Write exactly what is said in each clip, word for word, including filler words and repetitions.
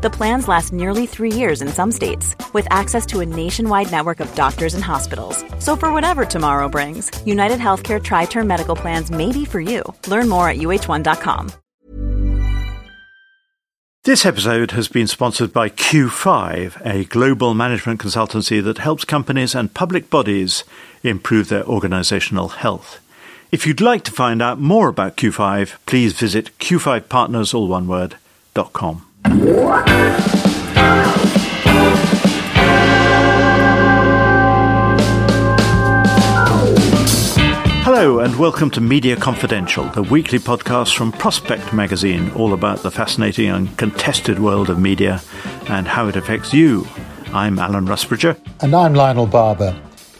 The plans last nearly three years in some states, with access to a nationwide network of doctors and hospitals. So for whatever tomorrow brings, UnitedHealthcare Tri-Term Medical Plans may be for you. Learn more at U H one dot com. This episode has been sponsored by Q five, a global management consultancy that helps companies and public bodies improve their organisational health. If you'd like to find out more about Q five, please visit Q five partners all one word dot com. Hello and welcome to Media Confidential, the weekly podcast from Prospect Magazine, all about the fascinating and contested world of media and how it affects you. I'm Alan Rusbridger. And I'm Lionel Barber.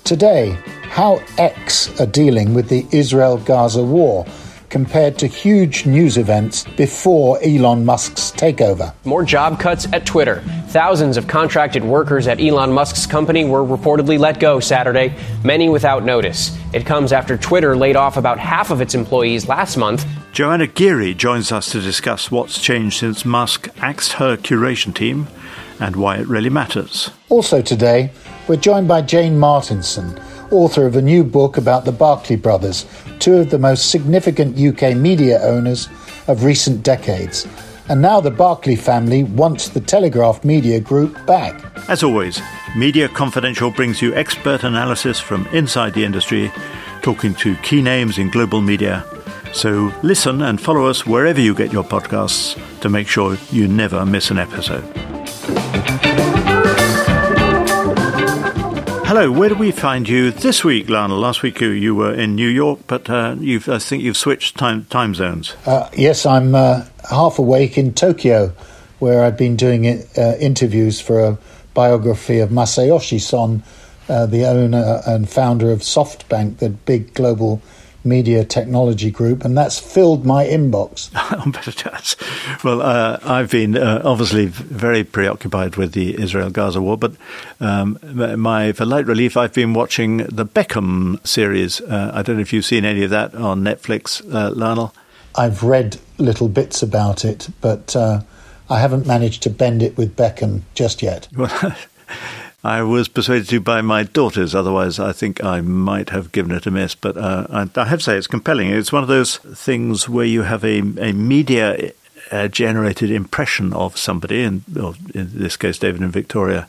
Today, how X are dealing with the Israel-Gaza war compared to huge news events before Elon Musk's takeover. More job cuts at Twitter. Thousands of contracted workers at Elon Musk's company were reportedly let go Saturday, many without notice. It comes after Twitter laid off about half of its employees last month. Joanna Geary joins us to discuss what's changed since Musk axed her curation team and why it really matters. Also today, we're joined by Jane Martinson, author of a new book about the Barclay brothers, two of the most significant U K media owners of recent decades. And now the Barclay family wants the Telegraph media group back. As always, Media Confidential brings you expert analysis from inside the industry, talking to key names in global media. So listen and follow us wherever you get your podcasts to make sure you never miss an episode. Hello, where do we find you this week, Lionel? Last week you, you were in New York, but uh, you've, I think you've switched time, time zones. Uh, yes, I'm uh, half awake in Tokyo, where I've been doing it, uh, interviews for a biography of Masayoshi Son, uh, the owner and founder of SoftBank, the big global media technology group, and that's filled my inbox. I bet it has. Well, uh, I've been uh, obviously very preoccupied with the Israel-Gaza war, but um, my for light relief, I've been watching the Beckham series. Uh, I don't know if you've seen any of that on Netflix, uh, Lionel. I've read little bits about it, but uh, I haven't managed to bend it with Beckham just yet. Well, I was persuaded to by my daughters, otherwise I think I might have given it a miss. But uh, I, I have to say it's compelling. It's one of those things where you have a, a media-generated uh, impression of somebody, and, or in this case David and Victoria,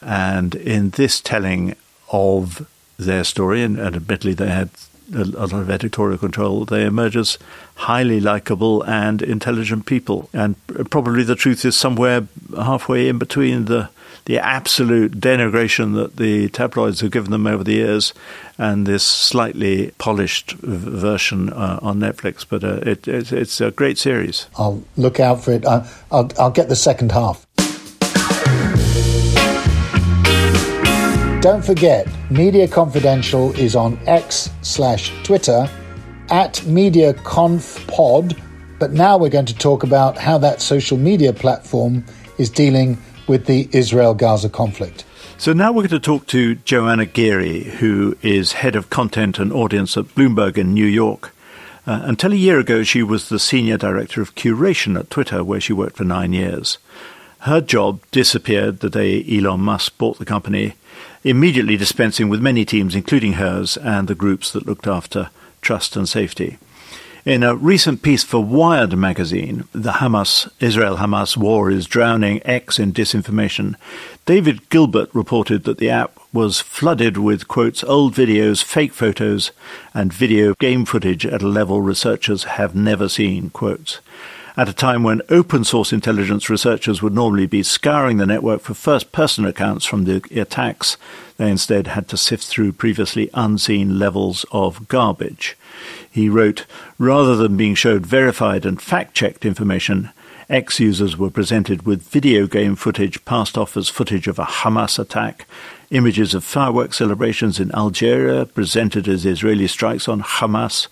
and in this telling of their story, and, and admittedly they had a lot of editorial control, they emerge as highly likeable and intelligent people. And probably the truth is somewhere halfway in between the the absolute denigration that the tabloids have given them over the years and this slightly polished version uh, on Netflix. But uh, it, it, it's a great series. I'll look out for it. I, I'll, I'll get the second half. Don't forget, Media Confidential is on X slash Twitter at MediaConfPod. But now we're going to talk about how that social media platform is dealing with the Israel-Gaza conflict. So now we're going to talk to Joanna Geary, who is head of content and audience at Bloomberg in New York. Uh, until a year ago, she was the senior director of curation at Twitter, where she worked for nine years. Her job disappeared the day Elon Musk bought the company, immediately dispensing with many teams, including hers, and the groups that looked after trust and safety. In a recent piece for Wired magazine, the Hamas Israel-Hamas war is drowning X in disinformation, David Gilbert reported that the app was flooded with, quotes, old videos, fake photos, and video game footage at a level researchers have never seen, quotes. At a time when open-source intelligence researchers would normally be scouring the network for first-person accounts from the attacks, they instead had to sift through previously unseen levels of garbage. He wrote, rather than being showed verified and fact-checked information, X users were presented with video game footage passed off as footage of a Hamas attack, images of fireworks celebrations in Algeria presented as Israeli strikes on Hamas,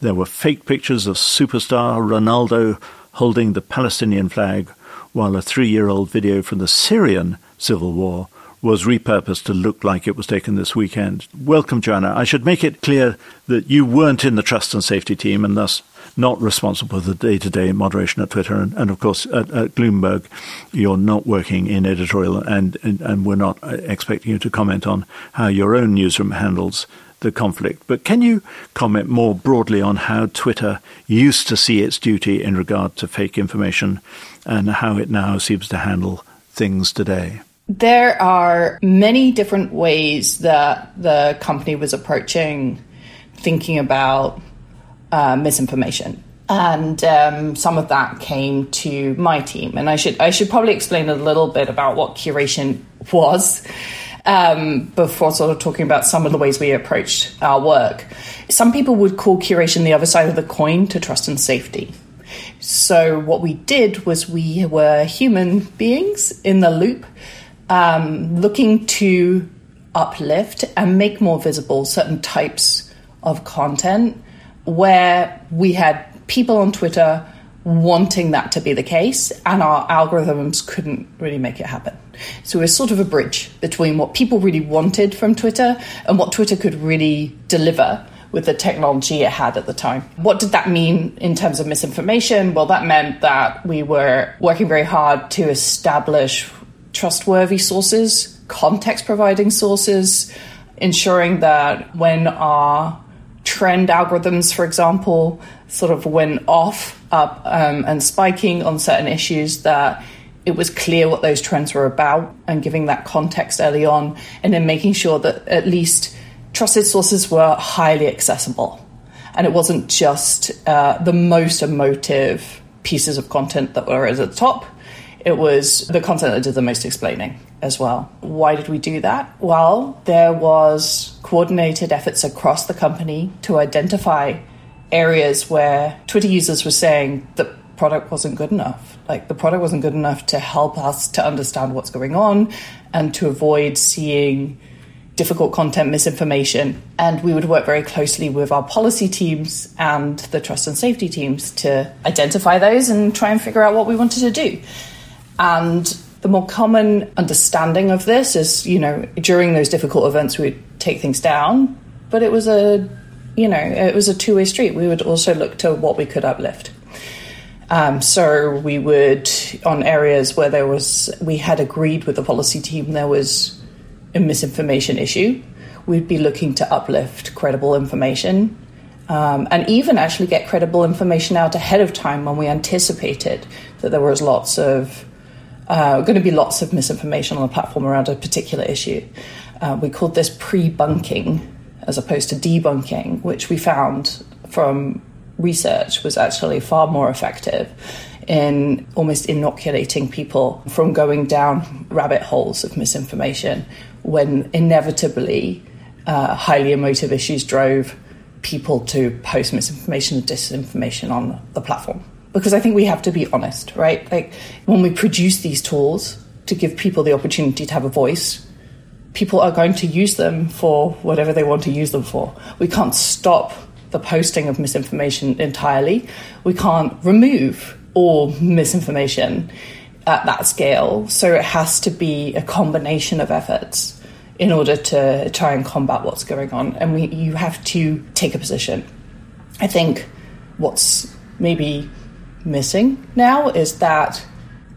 There were fake pictures of superstar Ronaldo holding the Palestinian flag, while a three-year-old video from the Syrian civil war was repurposed to look like it was taken this weekend. Welcome, Joanna. I should make it clear that you weren't in the trust and safety team and thus not responsible for the day-to-day moderation at Twitter. And, and of course, at, at Bloomberg, you're not working in editorial, and, and, and we're not expecting you to comment on how your own newsroom handles the conflict. But can you comment more broadly on how Twitter used to see its duty in regard to fake information and how it now seems to handle things today? There are many different ways that the company was approaching thinking about uh, misinformation. And um, some of that came to my team. And I should I should probably explain a little bit about what curation was um, before sort of talking about some of the ways we approached our work. Some people would call curation the other side of the coin to trust and safety. So what we did was we were human beings in the loop, Um, looking to uplift and make more visible certain types of content where we had people on Twitter wanting that to be the case and our algorithms couldn't really make it happen. So we're sort of a bridge between what people really wanted from Twitter and what Twitter could really deliver with the technology it had at the time. What did that mean in terms of misinformation? Well, that meant that we were working very hard to establish trustworthy sources, context-providing sources, ensuring that when our trend algorithms, for example, sort of went off, up, um, and spiking on certain issues, that it was clear what those trends were about and giving that context early on, and then making sure that at least trusted sources were highly accessible. And it wasn't just uh, the most emotive pieces of content that were at the top. It was the content that did the most explaining as well. Why did we do that? Well, there was coordinated efforts across the company to identify areas where Twitter users were saying the product wasn't good enough. Like the product wasn't good enough to help us to understand what's going on and to avoid seeing difficult content misinformation. And we would work very closely with our policy teams and the trust and safety teams to identify those and try and figure out what we wanted to do. And the more common understanding of this is, you know, during those difficult events, we'd take things down, but it was a, you know, it was a two-way street. We would also look to what we could uplift. Um, so we would, on areas where there was, we had agreed with the policy team, there was a misinformation issue, we'd be looking to uplift credible information, Um, and even actually get credible information out ahead of time when we anticipated that there was lots of, uh, going to be lots of misinformation on the platform around a particular issue. Uh, we called this pre-bunking as opposed to debunking, which we found from research was actually far more effective in almost inoculating people from going down rabbit holes of misinformation when inevitably uh, highly emotive issues drove people to post misinformation and disinformation on the platform. Because I think we have to be honest, right? Like when we produce these tools to give people the opportunity to have a voice, people are going to use them for whatever they want to use them for. We can't stop the posting of misinformation entirely. We can't remove all misinformation at that scale. So it has to be a combination of efforts in order to try and combat what's going on. And we, you have to take a position. I think what's maybe missing now is that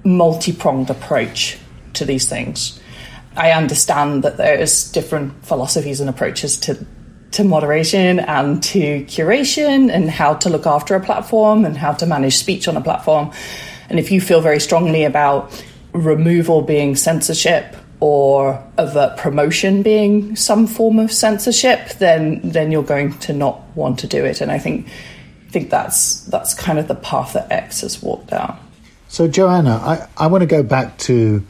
multi-pronged approach to these things. I understand that there's different philosophies and approaches to, to moderation and to curation and how to look after a platform and how to manage speech on a platform. And if you feel very strongly about removal being censorship, or overt promotion being some form of censorship, then then you're going to not want to do it. And I think think that's that's kind of the path that X has walked down. So Joanna, I, I want to go back to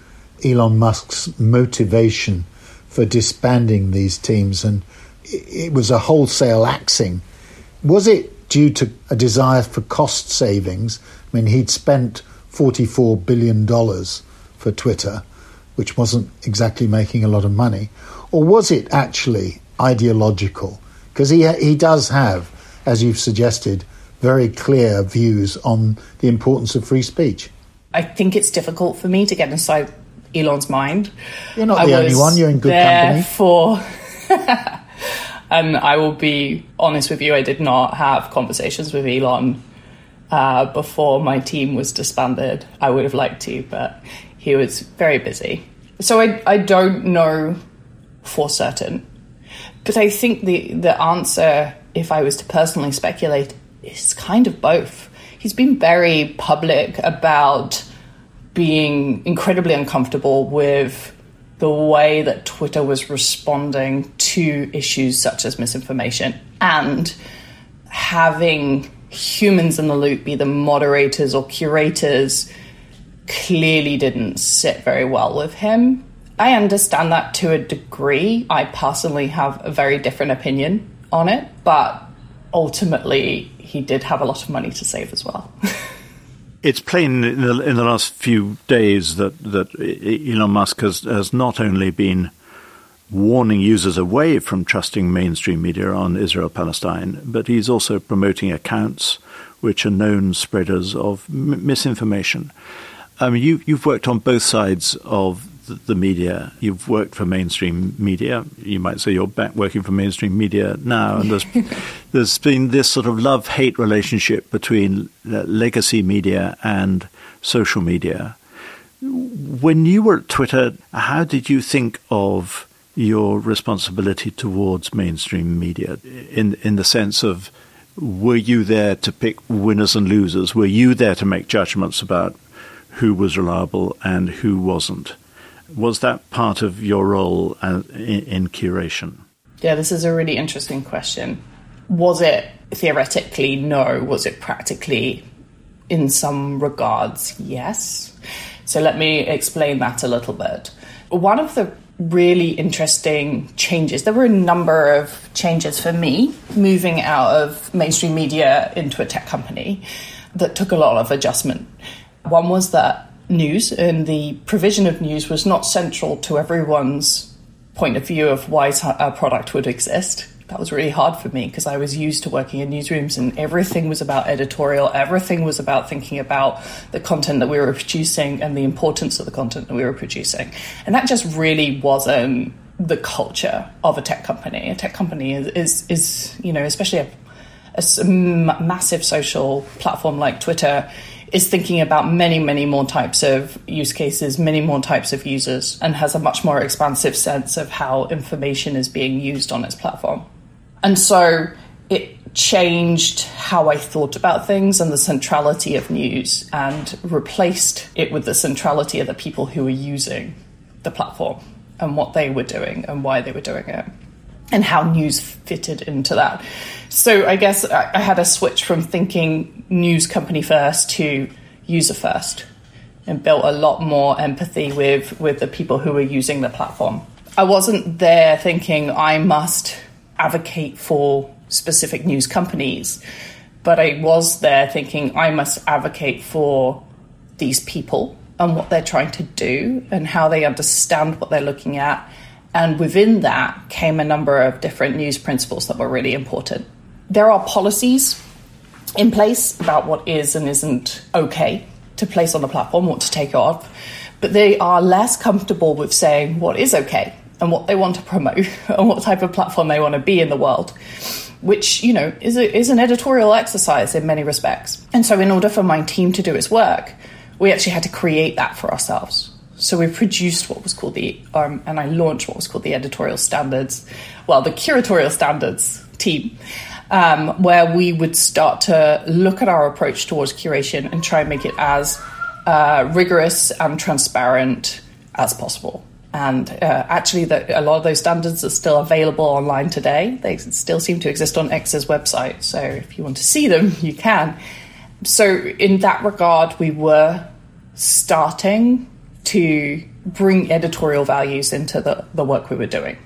Elon Musk's motivation for disbanding these teams, and it, it was a wholesale axing. Was it due to a desire for cost savings? I mean, he'd spent forty-four billion dollars for Twitter, which wasn't exactly making a lot of money, or was it actually ideological? Because he he does have as you've suggested, very clear views on the importance of free speech. I think it's difficult for me to get inside Elon's mind. You're not I the only one. You're in good company. For and I will be honest with you, I did not have conversations with Elon uh, before my team was disbanded. I would have liked to, but he was very busy. So I, I don't know for certain. But I think the, the answer, if I was to personally speculate, is kind of both. He's been very public about being incredibly uncomfortable with the way that Twitter was responding to issues such as misinformation, and having humans in the loop be the moderators or curators clearly didn't sit very well with him. I understand that to a degree. I personally have a very different opinion on it, but ultimately he did have a lot of money to save as well. It's plain in the, in the last few days that, that Elon Musk has, has not only been warning users away from trusting mainstream media on Israel-Palestine, but he's also promoting accounts which are known spreaders of m- misinformation. I mean, you, you've worked on both sides of the, the media. You've worked for mainstream media. You might say you're back working for mainstream media now, and there's there's been this sort of love-hate relationship between uh, legacy media and social media. When you were at Twitter, how did you think of your responsibility towards mainstream media in in the sense of, were you there to pick winners and losers? Were you there to make judgments about who was reliable and who wasn't? Was that part of your role in, in curation? Yeah, this is a really interesting question. Was it theoretically? No. Was it practically? In some regards, yes. So let me explain that a little bit. One of the really interesting changes, there were a number of changes for me moving out of mainstream media into a tech company that took a lot of adjustment. One was that news and the provision of news was not central to everyone's point of view of why a product would exist. That was really hard for me because I was used to working in newsrooms and everything was about editorial. Everything was about thinking about the content that we were producing and the importance of the content that we were producing. And that just really wasn't the culture of a tech company. A tech company is, is, is you know, especially a, a massive social platform like Twitter, is thinking about many, many more types of use cases, many more types of users, and has a much more expansive sense of how information is being used on its platform. And so it changed how I thought about things and the centrality of news, and replaced it with the centrality of the people who were using the platform and what they were doing and why they were doing it and how news fitted into that. So I guess I had a switch from thinking news company first to user first, and built a lot more empathy with, with the people who were using the platform. I wasn't there thinking I must advocate for specific news companies, but I was there thinking I must advocate for these people and what they're trying to do and how they understand what they're looking at. And within that came a number of different news principles that were really important. There are policies in place about what is and isn't okay to place on the platform, what to take off, but they are less comfortable with saying what is okay and what they want to promote and what type of platform they want to be in the world, which, you know, is a, is an editorial exercise in many respects. And so in order for my team to do its work, we actually had to create that for ourselves. So we produced what was called the, um, and I launched what was called the editorial standards, well, the curatorial standards team, um, where we would start to look at our approach towards curation and try and make it as uh, rigorous and transparent as possible. And uh, actually, the, a lot of those standards are still available online today. They still seem to exist on X's website. So if you want to see them, you can. So in that regard, we were starting to bring editorial values into the, the work we were doing.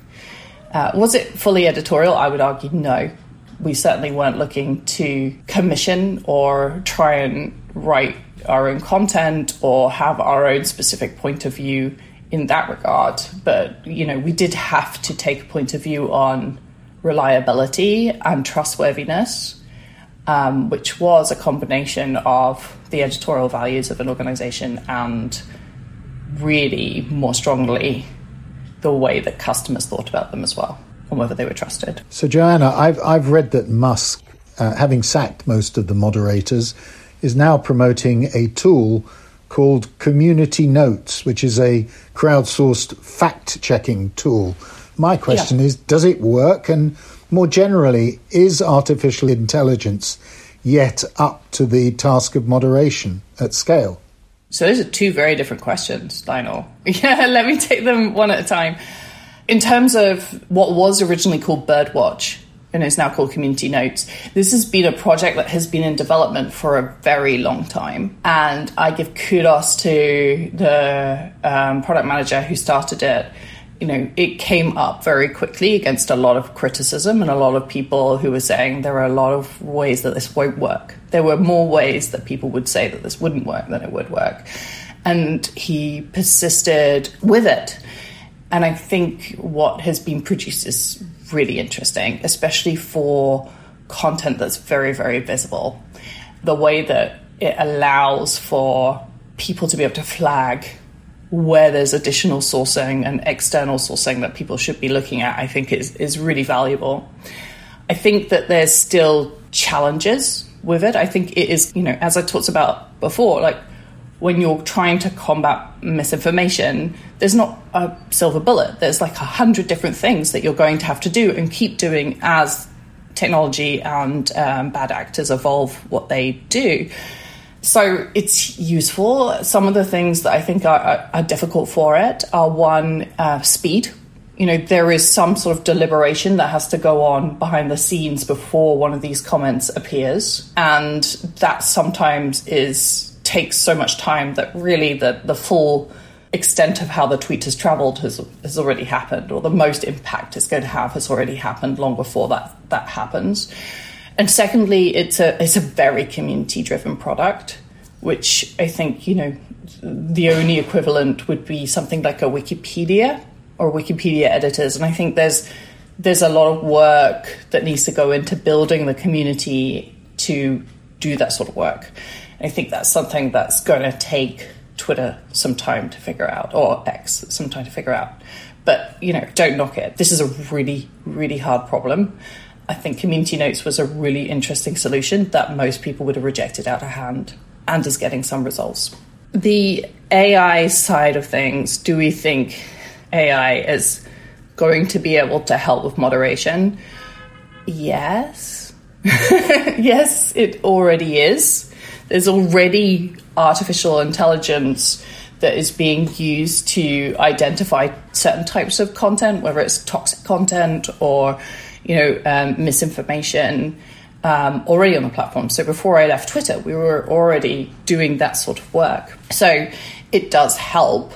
Uh, was it fully editorial? I would argue no. We certainly weren't looking to commission or try and write our own content or have our own specific point of view in that regard, but you know, we did have to take a point of view on reliability and trustworthiness um, which was a combination of the editorial values of an organisation and really more strongly the way that customers thought about them as well, and whether they were trusted. So, Joanna, I've I've read that Musk, uh, having sacked most of the moderators, is now promoting a tool called Community Notes, which is a crowdsourced fact-checking tool. My question yeah. is, does it work? And more generally, is artificial intelligence yet up to the task of moderation at scale? So those are two very different questions, Lionel. Yeah, let me take them one at a time. In terms of what was originally called Birdwatch and is now called Community Notes, this has been a project that has been in development for a very long time. And I give kudos to the um, product manager who started it. You know, it came up very quickly against a lot of criticism and a lot of people who were saying there are a lot of ways that this won't work. There were more ways that people would say that this wouldn't work than it would work. And he persisted with it. And I think what has been produced is really interesting, especially for content that's very, very visible. The way that it allows for people to be able to flag where there's additional sourcing and external sourcing that people should be looking at, I think is, is really valuable. I think that there's still challenges with it. I think it is, you know, as I talked about before, like when you're trying to combat misinformation, there's not a silver bullet. There's like a hundred different things that you're going to have to do and keep doing as technology and um, bad actors evolve what they do. So it's useful. Some of the things that I think are, are, are difficult for it are, one, uh, speed. You know, there is some sort of deliberation that has to go on behind the scenes before one of these comments appears. And that sometimes is takes so much time that really the, the full extent of how the tweet has travelled has, has already happened, or the most impact it's going to have has already happened long before that, that happens. And secondly, it's a it's a very community-driven product, which I think, you know, the only equivalent would be something like a Wikipedia or Wikipedia editors. And I think there's there's a lot of work that needs to go into building the community to do that sort of work. And I think that's something that's going to take Twitter some time to figure out, or X some time to figure out. But, you know, don't knock it. This is a really, really hard problem. I think Community Notes was a really interesting solution that most people would have rejected out of hand, and is getting some results. The A I side of things, do we think A I is going to be able to help with moderation? Yes. Yes, it already is. There's already artificial intelligence that is being used to identify certain types of content, whether it's toxic content or you know, um, misinformation um, already on the platform. So before I left Twitter, we were already doing that sort of work. So it does help.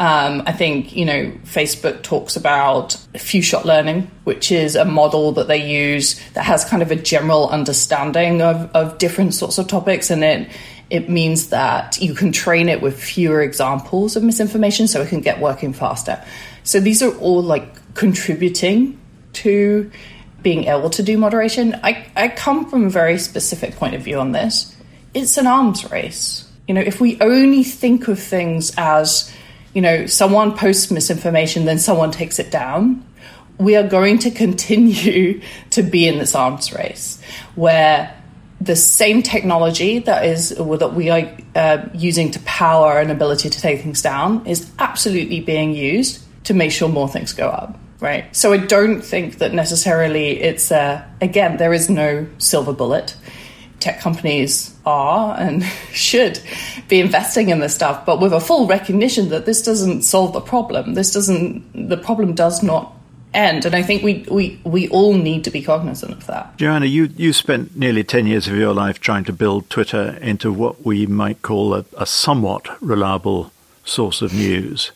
Um, I think, you know, Facebook talks about few-shot learning, which is a model that they use that has kind of a general understanding of, of different sorts of topics. And it, it means that you can train it with fewer examples of misinformation so it can get working faster. So these are all like contributing to being able to do moderation. I, I come from a very specific point of view on this. It's an arms race. You know, if we only think of things as, you know, someone posts misinformation, then someone takes it down, we are going to continue to be in this arms race where the same technology that is or that we are uh, using to power an ability to take things down is absolutely being used to make sure more things go up. Right. So I don't think that necessarily it's a, again, there is no silver bullet. Tech companies are and should be investing in this stuff, but with a full recognition that this doesn't solve the problem. This doesn't, the problem does not end. And I think we, we, we all need to be cognizant of that. Joanna, you, you spent nearly ten years of your life trying to build Twitter into what we might call a, a somewhat reliable source of news.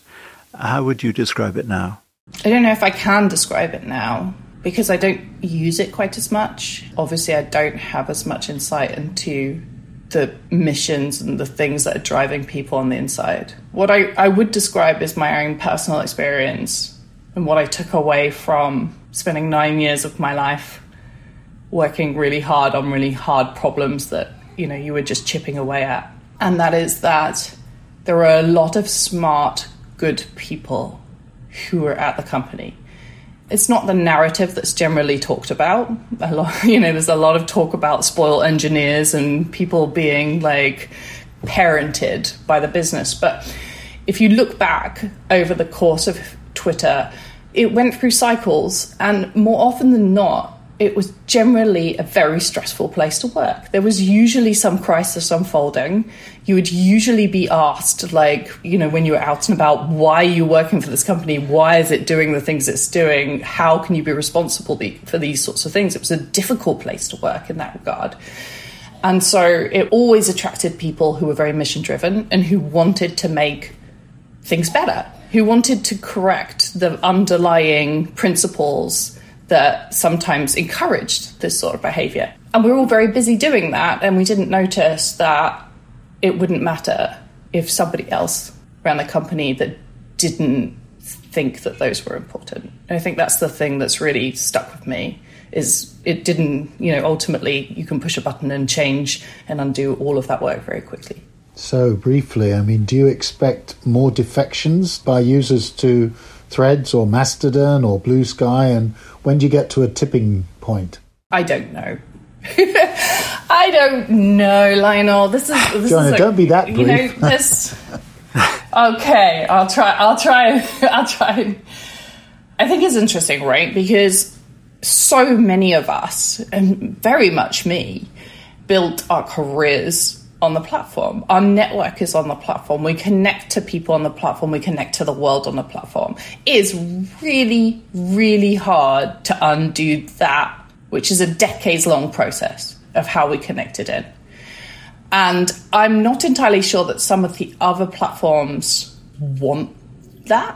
How would you describe it now? I don't know if I can describe it now because I don't use it quite as much. Obviously, I don't have as much insight into the missions and the things that are driving people on the inside. What I, I would describe is my own personal experience and what I took away from spending nine years of my life working really hard on really hard problems that, you know, you were just chipping away at. And that is that there are a lot of smart, good people who are at the company. It's not the narrative that's generally talked about. A lot, you know, there's a lot of talk about spoil engineers and people being like parented by the business. But if you look back over the course of Twitter, it went through cycles, and more often than not, it was generally a very stressful place to work. There was usually some crisis unfolding. You would usually be asked, like, you know, when you were out and about, why are you working for this company? Why is it doing the things it's doing? How can you be responsible for these sorts of things? It was a difficult place to work in that regard. And so it always attracted people who were very mission-driven and who wanted to make things better, who wanted to correct the underlying principles that sometimes encouraged this sort of behaviour. And we were all very busy doing that, and we didn't notice that it wouldn't matter if somebody else ran the company that didn't think that those were important. And I think that's the thing that's really stuck with me, is it didn't, you know, ultimately you can push a button and change and undo all of that work very quickly. So briefly, I mean, do you expect more defections by users to Threads or Mastodon or Blue Sky, and when do you get to a tipping point? I don't know. I don't know, Lionel. This is this Joanna, is like, don't be that brief. You know, this... okay, I'll try. I'll try. I'll try. I think it's interesting, right? Because so many of us, and very much me, built our careers on the platform. Our network is on the platform. We connect to people on the platform. We connect to the world on the platform. It is really, really hard to undo that, which is a decades-long process of how we connected in. And I'm not entirely sure that some of the other platforms want that.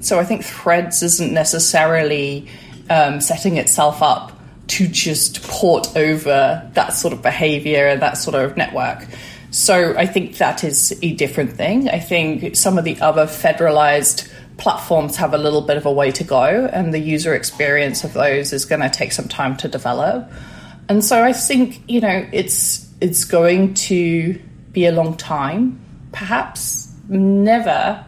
So I think Threads isn't necessarily um, setting itself up to just port over that sort of behaviour and that sort of network. So I think that is a different thing. I think some of the other federalised platforms have a little bit of a way to go, and the user experience of those is going to take some time to develop. And so I think, you know, it's it's going to be a long time, perhaps never,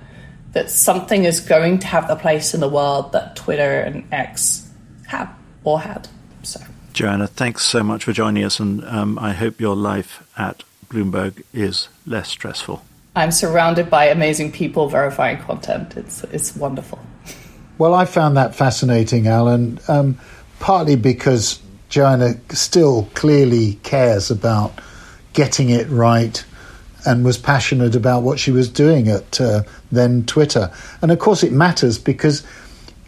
that something is going to have the place in the world that Twitter and X have or had. So. Joanna, thanks so much for joining us, and um, I hope your life at Bloomberg is less stressful. I'm surrounded by amazing people verifying content. It's it's wonderful. Well, I found that fascinating, Alan, um, partly because Joanna still clearly cares about getting it right and was passionate about what she was doing at uh, then Twitter. And, of course, it matters because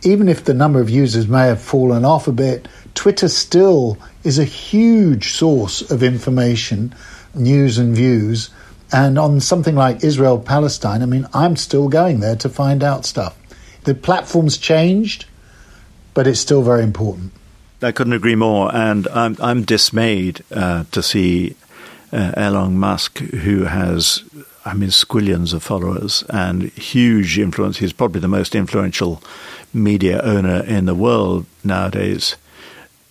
even if the number of users may have fallen off a bit, Twitter still is a huge source of information, news and views. And on something like Israel-Palestine, I mean, I'm still going there to find out stuff. The platform's changed, but it's still very important. I couldn't agree more. And I'm, I'm dismayed uh, to see uh, Elon Musk, who has, I mean, squillions of followers and huge influence. He's probably the most influential media owner in the world nowadays,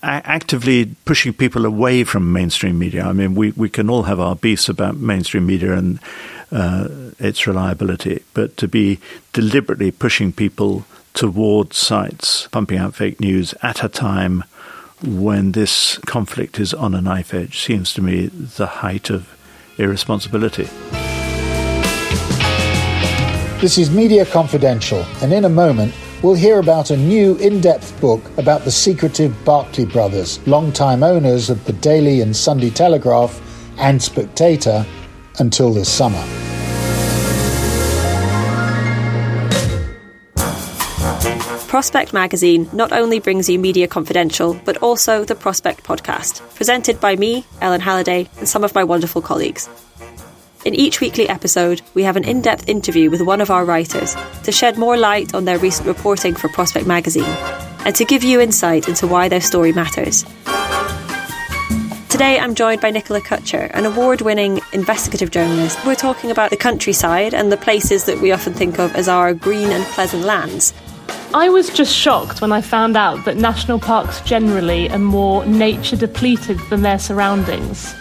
actively pushing people away from mainstream media. I mean, we, we can all have our beefs about mainstream media and uh, its reliability, but to be deliberately pushing people toward sites, pumping out fake news at a time when this conflict is on a knife edge seems to me the height of irresponsibility. This is Media Confidential, and in a moment, we'll hear about a new in-depth book about the secretive Barclay brothers, long-time owners of the Daily and Sunday Telegraph and Spectator until this summer. Prospect Magazine not only brings you Media Confidential, but also the Prospect Podcast, presented by me, Ellen Halliday, and some of my wonderful colleagues. In each weekly episode, we have an in-depth interview with one of our writers to shed more light on their recent reporting for Prospect Magazine and to give you insight into why their story matters. Today, I'm joined by Nicola Kutcher, an award-winning investigative journalist. We're talking about the countryside and the places that we often think of as our green and pleasant lands. I was just shocked when I found out that national parks generally are more nature depleted than their surroundings.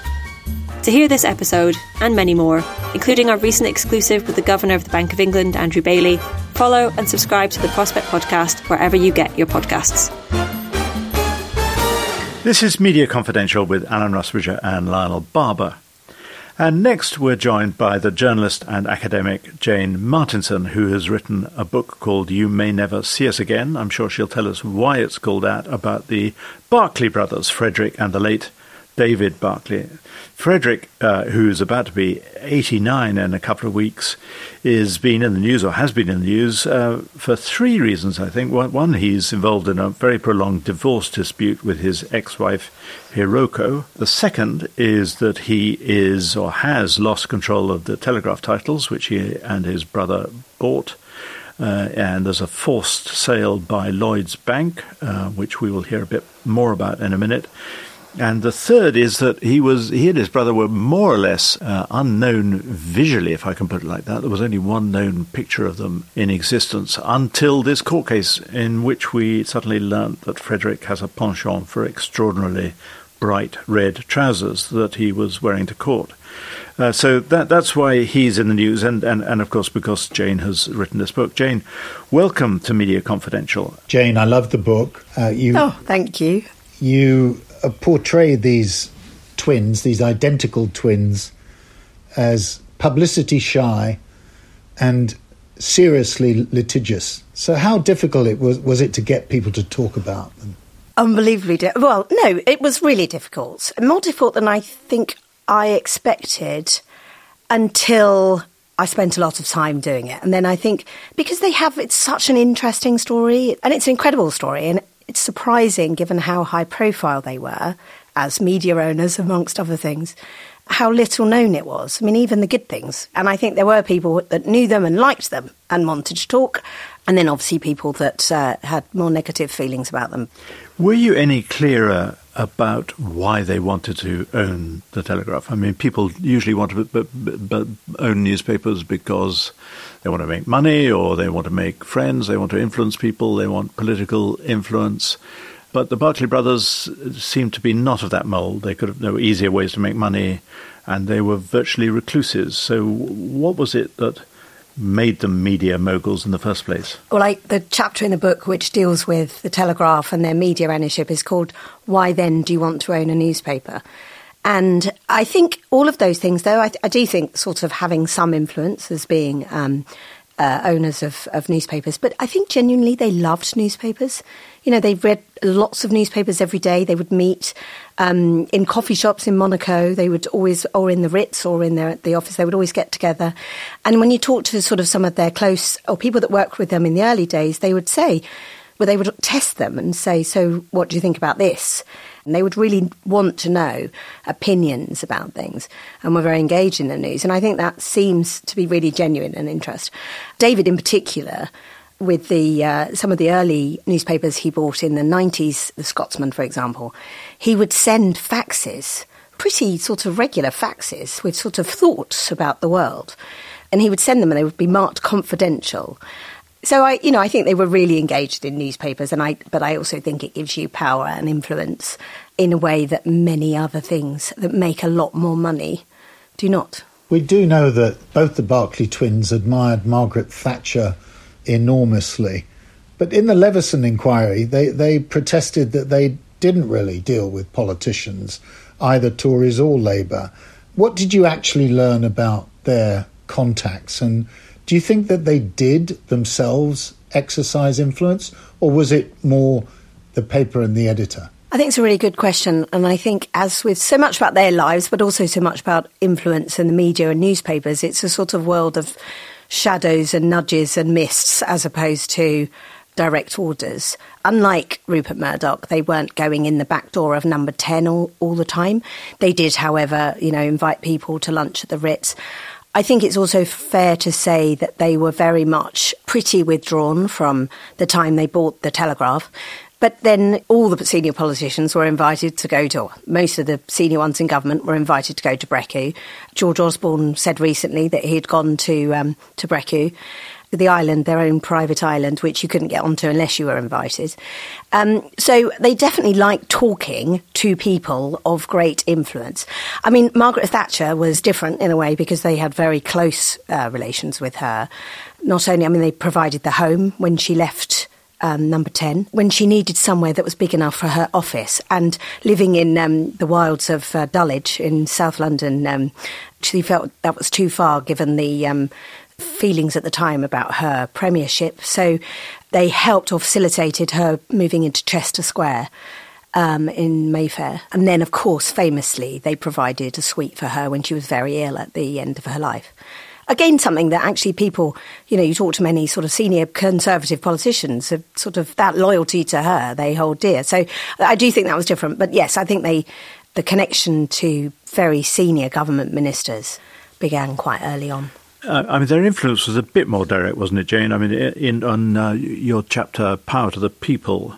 To hear this episode, and many more, including our recent exclusive with the Governor of the Bank of England, Andrew Bailey, follow and subscribe to The Prospect Podcast wherever you get your podcasts. This is Media Confidential with Alan Rusbridger and Lionel Barber. And next we're joined by the journalist and academic Jane Martinson, who has written a book called You May Never See Us Again. I'm sure she'll tell us why it's called that, about the Barclay brothers, Frederick and the late David Barclay. Frederick, uh, who is about to be eighty-nine in a couple of weeks, is been in the news or has been in the news uh, for three reasons, I think. One, one, he's involved in a very prolonged divorce dispute with his ex-wife, Hiroko. The second is that he is or has lost control of the Telegraph titles, which he and his brother bought. Uh, and there's a forced sale by Lloyds Bank, uh, which we will hear a bit more about in a minute. And the third is that he was he and his brother were more or less uh, unknown visually, if I can put it like that. There was only one known picture of them in existence until this court case, in which we suddenly learnt that Frederick has a penchant for extraordinarily bright red trousers that he was wearing to court. Uh, so that that's why he's in the news, and, and, and of course because Jane has written this book. Jane, welcome to Media Confidential. Jane, I love the book. Uh, you, oh, thank you. You... portray these twins, these identical twins, as publicity shy and seriously litigious. So how difficult it was was it to get people to talk about them? Unbelievably di- well, no, it was really difficult. More difficult than I think I expected until I spent a lot of time doing it. And then I think, because they have, it's such an interesting story, and it's an incredible story, and it's surprising, given how high profile they were as media owners, amongst other things, how little known it was. I mean, even the good things. And I think there were people that knew them and liked them and wanted to talk. And then obviously people that uh, had more negative feelings about them. Were you any clearer about why they wanted to own the Telegraph? I mean, people usually want to b- b- b- own newspapers because they want to make money, or they want to make friends, they want to influence people, they want political influence. But the Barclay brothers seemed to be not of that mould. They could have, there were easier ways to make money, and they were virtually recluses. So what was it that made them media moguls in the first place? Well, like the chapter in the book which deals with the Telegraph and their media ownership is called Why Then Do You Want to Own a Newspaper? And I think all of those things, though, I, th- I do think sort of having some influence as being um, uh, owners of, of newspapers. But I think genuinely they loved newspapers. You know, they read lots of newspapers every day. They would meet um, in coffee shops in Monaco. They would always, or in the Ritz or in their, the office, they would always get together. And when you talk to sort of some of their close, or people that worked with them in the early days, they would say, well, they would test them and say, so what do you think about this? And they would really want to know opinions about things, and were very engaged in the news. And I think that seems to be really genuine and interest. David in particular, with the uh, some of the early newspapers he bought in the nineties, The Scotsman, for example, he would send faxes, pretty sort of regular faxes, with sort of thoughts about the world. And he would send them and they would be marked confidential. So I, you know, I think they were really engaged in newspapers, and I, but I also think it gives you power and influence in a way that many other things that make a lot more money do not. We do know that both the Barclay twins admired Margaret Thatcher enormously, but in the Leveson Inquiry, they, they protested that they didn't really deal with politicians, either Tories or Labour. What did you actually learn about their contacts, and do you think that they did themselves exercise influence, or was it more the paper and the editor? I think it's a really good question. And I think, as with so much about their lives, but also so much about influence in the media and newspapers, it's a sort of world of shadows and nudges and mists as opposed to direct orders. Unlike Rupert Murdoch, they weren't going in the back door of number ten all, all the time. They did, however, you know, invite people to lunch at the Ritz. I think it's also fair to say that they were very much pretty withdrawn from the time they bought the Telegraph. But then all the senior politicians were invited to go to, most of the senior ones in government were invited to go to Brecqhou. George Osborne said recently that he had gone to um, to Brecqhou. the island, their own private island, which you couldn't get onto unless you were invited. Um, so they definitely like talking to people of great influence. I mean, Margaret Thatcher was different in a way because they had very close uh, relations with her. Not only, I mean, they provided the home when she left Um, number ten, when she needed somewhere that was big enough for her office. And living in um, the wilds of uh, Dulwich in South London, um, she felt that was too far given the um, feelings at the time about her premiership. So they helped or facilitated her moving into Chester Square um, in Mayfair. And then, of course, famously, they provided a suite for her when she was very ill at the end of her life. Again, something that actually people, you know, you talk to many sort of senior Conservative politicians, sort of that loyalty to her they hold dear. So I do think that was different. But yes, I think they, the connection to very senior government ministers began quite early on. Uh, I mean, their influence was a bit more direct, wasn't it, Jane? I mean, in on uh, your chapter, Power to the People,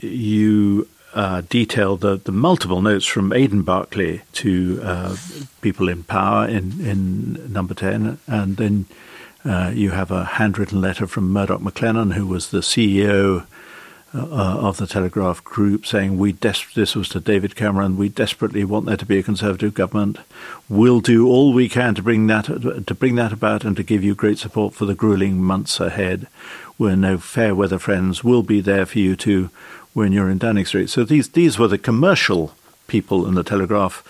you uh, detailed the, the multiple notes from Aidan Barclay to uh, people in power in, in number ten. And then uh, you have a handwritten letter from Murdoch McClellan, who was the C E O uh, of the Telegraph Group, saying, "We des- this was to David Cameron, we desperately want there to be a Conservative government. We'll do all we can to bring that to bring that about and to give you great support for the grueling months ahead. We're no fair weather friends. We'll be there for you too when you're in Downing Street." So these these were the commercial people in the Telegraph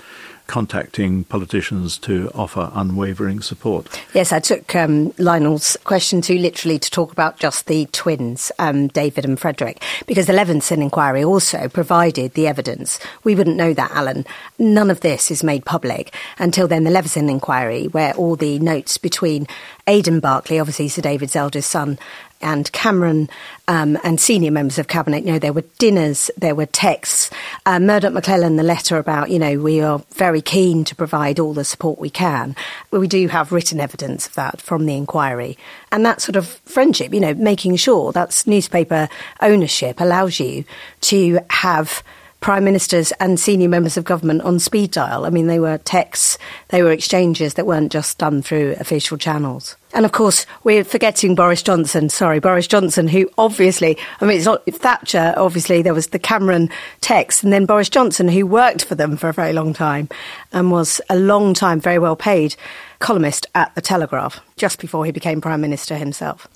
contacting politicians to offer unwavering support. Yes, I took um, Lionel's question too literally to talk about just the twins, um, David and Frederick, because the Leveson Inquiry also provided the evidence. We wouldn't know that, Alan. None of this is made public until then, the Leveson Inquiry, where all the notes between Aidan Barclay, obviously Sir David's eldest son, and Cameron um, and senior members of Cabinet, you know, there were dinners, there were texts. Uh, Murdoch McClellan, the letter about, you know, we are very keen to provide all the support we can. We do have written evidence of that from the inquiry. And that sort of friendship, you know, making sure that's newspaper ownership allows you to have prime ministers and senior members of government on speed dial. I mean, they were texts, they were exchanges that weren't just done through official channels. And of course, we're forgetting Boris Johnson, sorry, Boris Johnson, who obviously, I mean, it's not Thatcher, obviously, there was the Cameron text, and then Boris Johnson, who worked for them for a very long time and was a long time, very well paid columnist at the Telegraph, just before he became Prime Minister himself.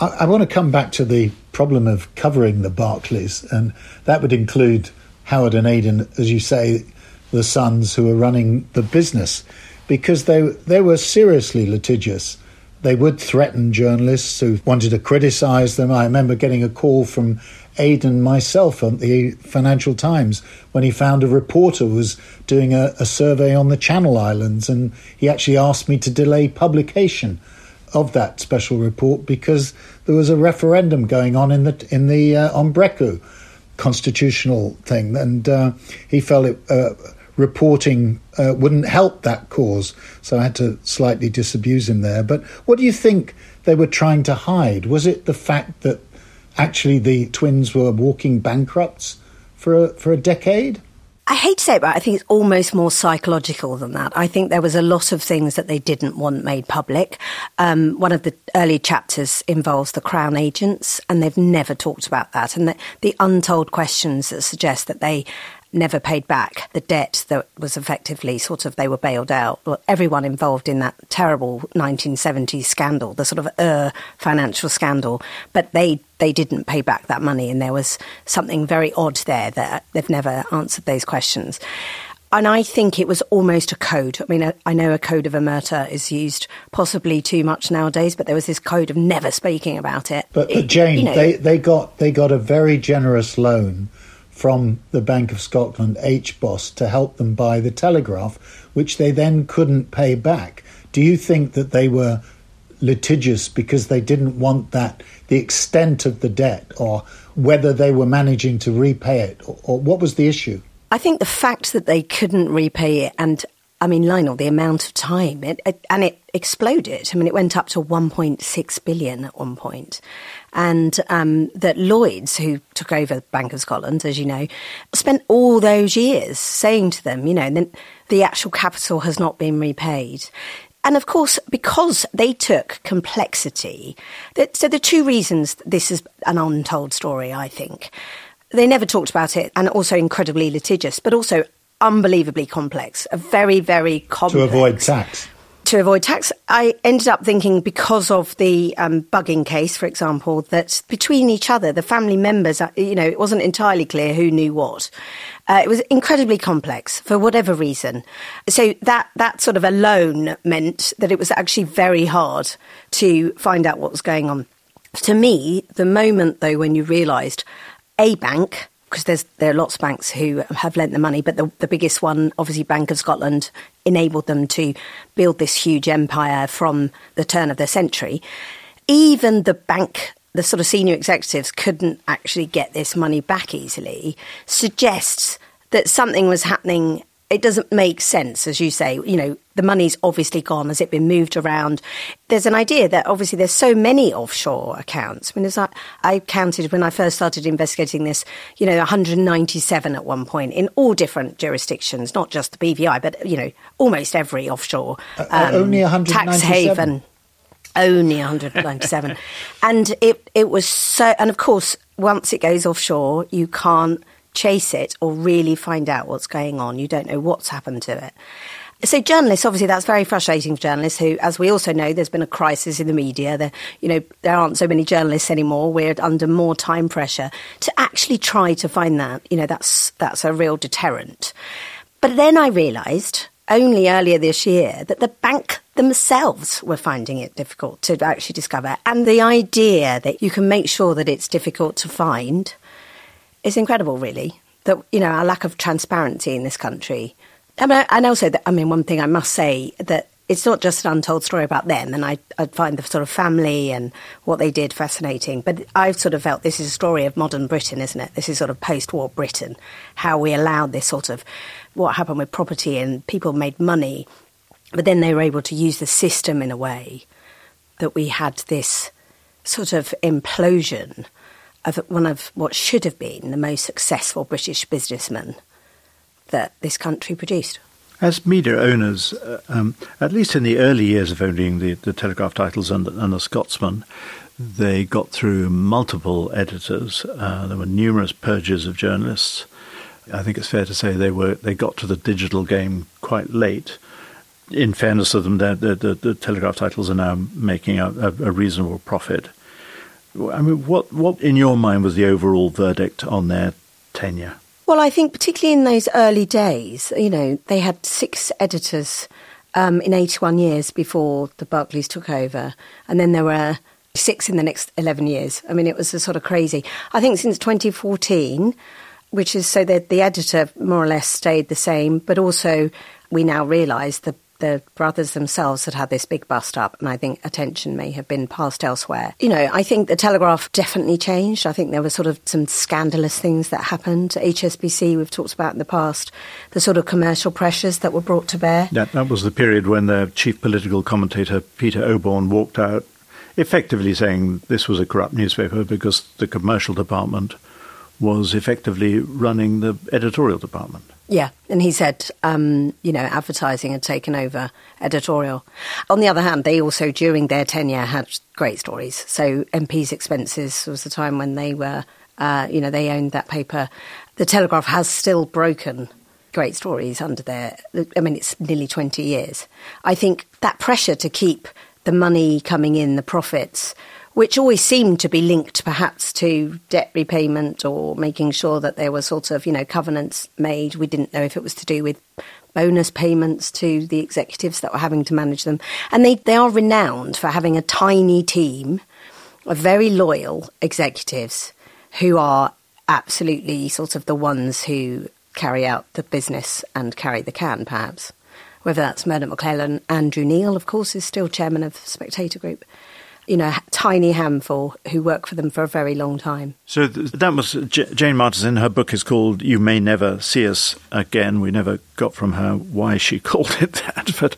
I, I want to come back to the problem of covering the Barclays, and that would include Howard and Aidan, as you say, the sons who were running the business, because they they were seriously litigious. They would threaten journalists who wanted to criticise them. I remember getting a call from Aidan myself at the Financial Times when he found a reporter was doing a, a survey on the Channel Islands, and he actually asked me to delay publication of that special report because there was a referendum going on in the in the uh, on Brecqhou. Constitutional thing, and uh, he felt it, uh, reporting uh, wouldn't help that cause, so I had to slightly disabuse him there. But what do you think they were trying to hide? Was it the fact that actually the twins were walking bankrupts for a, for a decade? I hate to say it, but I think it's almost more psychological than that. I think there was a lot of things that they didn't want made public. Um, one of the early chapters involves the Crown agents, and they've never talked about that. And the, the untold questions that suggest that they never paid back the debt that was effectively sort of, they were bailed out. Well, everyone involved in that terrible nineteen seventies scandal, the sort of uh, financial scandal, but they they didn't pay back that money, and there was something very odd there that they've never answered those questions. And I think it was almost a code. I mean, I know a code of omerta is used possibly too much nowadays, but there was this code of never speaking about it. But, but Jane, it, you know, they, they got they got a very generous loan from the Bank of Scotland H B O S to help them buy the Telegraph, which they then couldn't pay back. Do you think that they were litigious because they didn't want that, the extent of the debt, or whether they were managing to repay it, or, or what was the issue? I think the fact that they couldn't repay it, and I mean, Lionel, the amount of time, it, it, and it exploded. I mean, it went up to one point six billion at one point. And um, that Lloyds, who took over Bank of Scotland, as you know, spent all those years saying to them, you know, the, the actual capital has not been repaid. And of course, because they took complexity, that, so there are two reasons this is an untold story, I think. They never talked about it, and also incredibly litigious, but also unbelievably complex, a very, very complex. To avoid tax. To avoid tax, I ended up thinking, because of the um, bugging case, for example, that between each other, the family members, you know, it wasn't entirely clear who knew what. Uh, it was incredibly complex for whatever reason. So that, that sort of alone meant that it was actually very hard to find out what was going on. To me, the moment, though, when you realised a bank, because there's there are lots of banks who have lent the money, but the, the biggest one, obviously Bank of Scotland, enabled them to build this huge empire from the turn of the century. Even the bank, the sort of senior executives, couldn't actually get this money back easily, suggests that something was happening. It doesn't make sense, as you say. You know, the money's obviously gone. Has it been moved around? There's an idea that obviously there's so many offshore accounts. I mean, as I, I counted when I first started investigating this, you know, one hundred ninety-seven at one point in all different jurisdictions, not just the B V I, but, you know, almost every offshore um, uh, only one hundred ninety-seven tax haven. Only one hundred ninety-seven. And it, it was so... And of course, once it goes offshore, you can't chase it or really find out what's going on. You don't know what's happened to it. So journalists, obviously, that's very frustrating for journalists who, as we also know, there's been a crisis in the media. There, you know, there aren't so many journalists anymore. We're under more time pressure to actually try to find that. You know, that's that's a real deterrent. But then I realised only earlier this year that the bank themselves were finding it difficult to actually discover. And the idea that you can make sure that it's difficult to find, it's incredible, really, that, you know, our lack of transparency in this country. I mean, and also, that, I mean, one thing I must say, that it's not just an untold story about them. And I, I find the sort of family and what they did fascinating. But I've sort of felt this is a story of modern Britain, isn't it? This is sort of post-war Britain, how we allowed this sort of what happened with property, and people made money, but then they were able to use the system in a way that we had this sort of implosion of one of what should have been the most successful British businessmen that this country produced. As media owners, uh, um, at least in the early years of owning the, the Telegraph titles and, and the Scotsman, they got through multiple editors. Uh, there were numerous purges of journalists. I think it's fair to say they were they got to the digital game quite late. In fairness to them, the, the, the Telegraph titles are now making a, a reasonable profit. I mean, what, what in your mind was the overall verdict on their tenure? Well, I think particularly in those early days, you know, they had six editors um, in eighty-one years before the Barclays took over. And then there were six in the next eleven years. I mean, it was a sort of crazy. I think since twenty fourteen, which is so that the editor more or less stayed the same, but also we now realise the the brothers themselves had had this big bust up, and I think attention may have been passed elsewhere. You know, I think the Telegraph definitely changed. I think there were sort of some scandalous things that happened. H S B C, we've talked about in the past, the sort of commercial pressures that were brought to bear. That, that was the period when their chief political commentator, Peter Oborne, walked out, effectively saying this was a corrupt newspaper because the commercial department was effectively running the editorial department. Yeah, and he said, um, you know, advertising had taken over editorial. On the other hand, they also, during their tenure, had great stories. So M P's Expenses was the time when they were, uh, you know, they owned that paper. The Telegraph has still broken great stories under their, I mean, it's nearly twenty years. I think that pressure to keep the money coming in, the profits, which always seemed to be linked perhaps to debt repayment or making sure that there were sort of, you know, covenants made. We didn't know if it was to do with bonus payments to the executives that were having to manage them. And they, they are renowned for having a tiny team of very loyal executives who are absolutely sort of the ones who carry out the business and carry the can, perhaps. Whether that's Murdoch McClellan, Andrew Neil, of course, is still chairman of the Spectator Group. You know, a tiny handful who work for them for a very long time. So th- that was J- Jane Martinson. Her book is called You May Never See Us Again. We never got from her why she called it that, but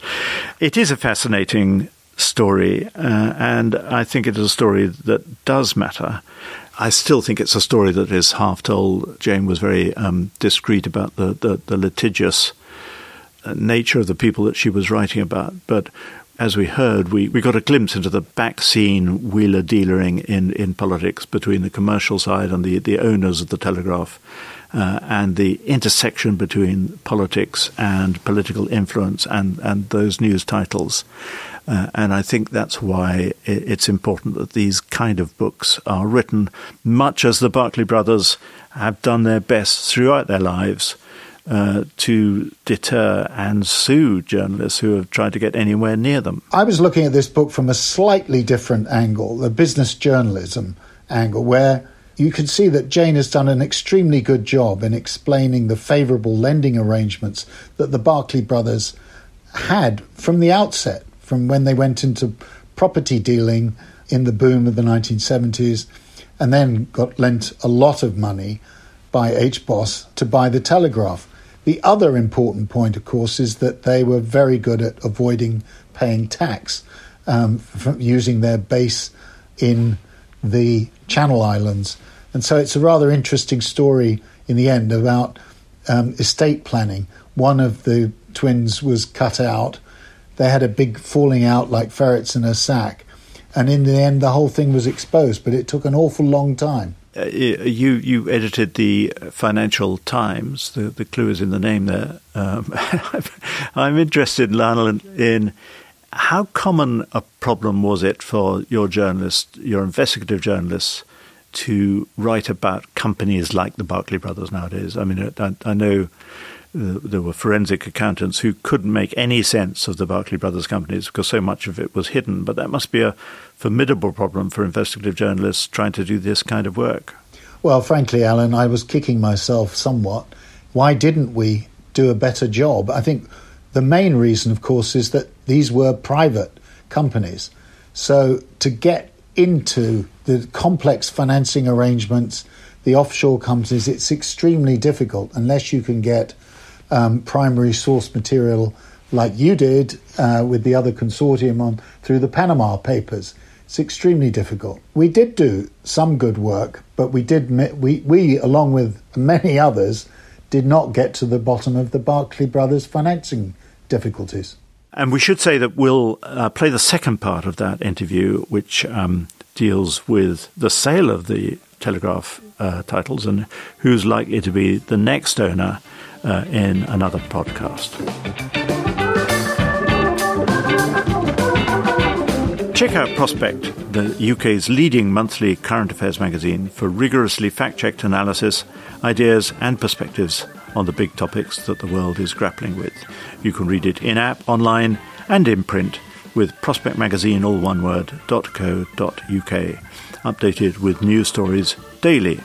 it is a fascinating story, uh, and I think it is a story that does matter. I still think it's a story that is half told. Jane was very um, discreet about the, the, the litigious nature of the people that she was writing about, but as we heard, we, we got a glimpse into the back scene wheeler-dealering in, in politics between the commercial side and the, the owners of the Telegraph, uh, and the intersection between politics and political influence and, and those news titles. Uh, and I think that's why it's important that these kind of books are written, much as the Barclay brothers have done their best throughout their lives Uh, to deter and sue journalists who have tried to get anywhere near them. I was looking at this book from a slightly different angle, the business journalism angle, where you can see that Jane has done an extremely good job in explaining the favourable lending arrangements that the Barclay brothers had from the outset, from when they went into property dealing in the boom of the nineteen seventies and then got lent a lot of money by H B O S to buy the Telegraph. The other important point, of course, is that they were very good at avoiding paying tax, um, from using their base in the Channel Islands. And so it's a rather interesting story in the end about um, estate planning. One of the twins was cut out. They had a big falling out like ferrets in a sack. And in the end, the whole thing was exposed, but it took an awful long time. Uh, you you edited the Financial Times. The, the clue is in the name there. Um, I'm interested, Lionel, in, in how common a problem was it for your journalists, your investigative journalists, to write about companies like the Barclay brothers nowadays? I mean, I, I know there were forensic accountants who couldn't make any sense of the Barclay brothers companies because so much of it was hidden. But that must be a formidable problem for investigative journalists trying to do this kind of work. Well, frankly, Alan, I was kicking myself somewhat. Why didn't we do a better job? I think the main reason, of course, is that these were private companies. So to get into the complex financing arrangements, the offshore companies, it's extremely difficult unless you can get Um, primary source material like you did uh, with the other consortium on through the Panama Papers. It's extremely difficult. We did do some good work, but we did we we along with many others did not get to the bottom of the Barclay brothers' financing difficulties. And we should say that we'll uh, play the second part of that interview, which um, deals with the sale of the Telegraph uh, titles and who's likely to be the next owner. Uh, in another podcast. Check out Prospect, the U K's leading monthly current affairs magazine, for rigorously fact-checked analysis, ideas and perspectives on the big topics that the world is grappling with. You can read it in-app, online and in print with Prospect Magazine, all one word, dot co dot U K, updated with news stories daily.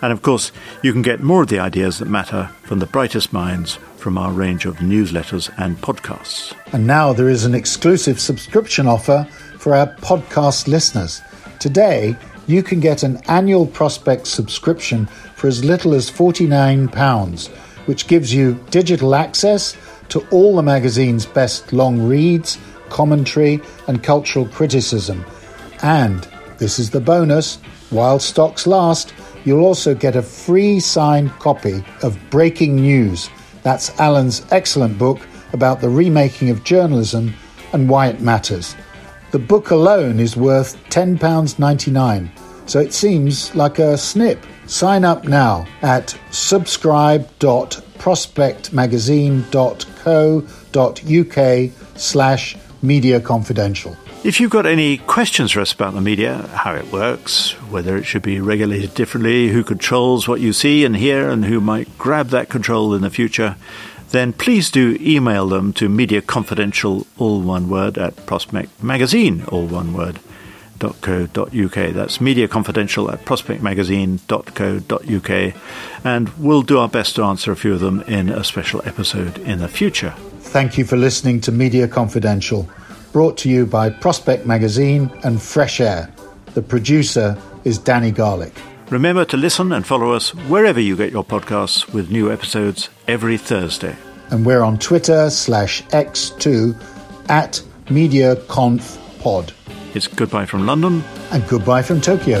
And of course, you can get more of the ideas that matter from the brightest minds from our range of newsletters and podcasts. And now there is an exclusive subscription offer for our podcast listeners. Today, you can get an annual Prospect subscription for as little as forty-nine pounds, which gives you digital access to all the magazine's best long reads, commentary, and cultural criticism. And this is the bonus, while stocks last, you'll also get a free signed copy of Breaking News. That's Alan's excellent book about the remaking of journalism and why it matters. The book alone is worth ten pounds ninety-nine, so it seems like a snip. Sign up now at subscribe dot prospect magazine dot co dot U K slash Media Confidential. If you've got any questions for us about the media, how it works, whether it should be regulated differently, who controls what you see and hear, and who might grab that control in the future, then please do email them to mediaconfidential, all one word, at Prospect Magazine, all one word, dot co dot U K. That's mediaconfidential at prospect magazine dot co dot U K. And we'll do our best to answer a few of them in a special episode in the future. Thank you for listening to Media Confidential, brought to you by Prospect Magazine and Fresh Air. The producer is Danny Garlick. Remember to listen and follow us wherever you get your podcasts, with new episodes every Thursday. And we're on Twitter slash X two at MediaConfPod. It's goodbye from London. And goodbye from Tokyo.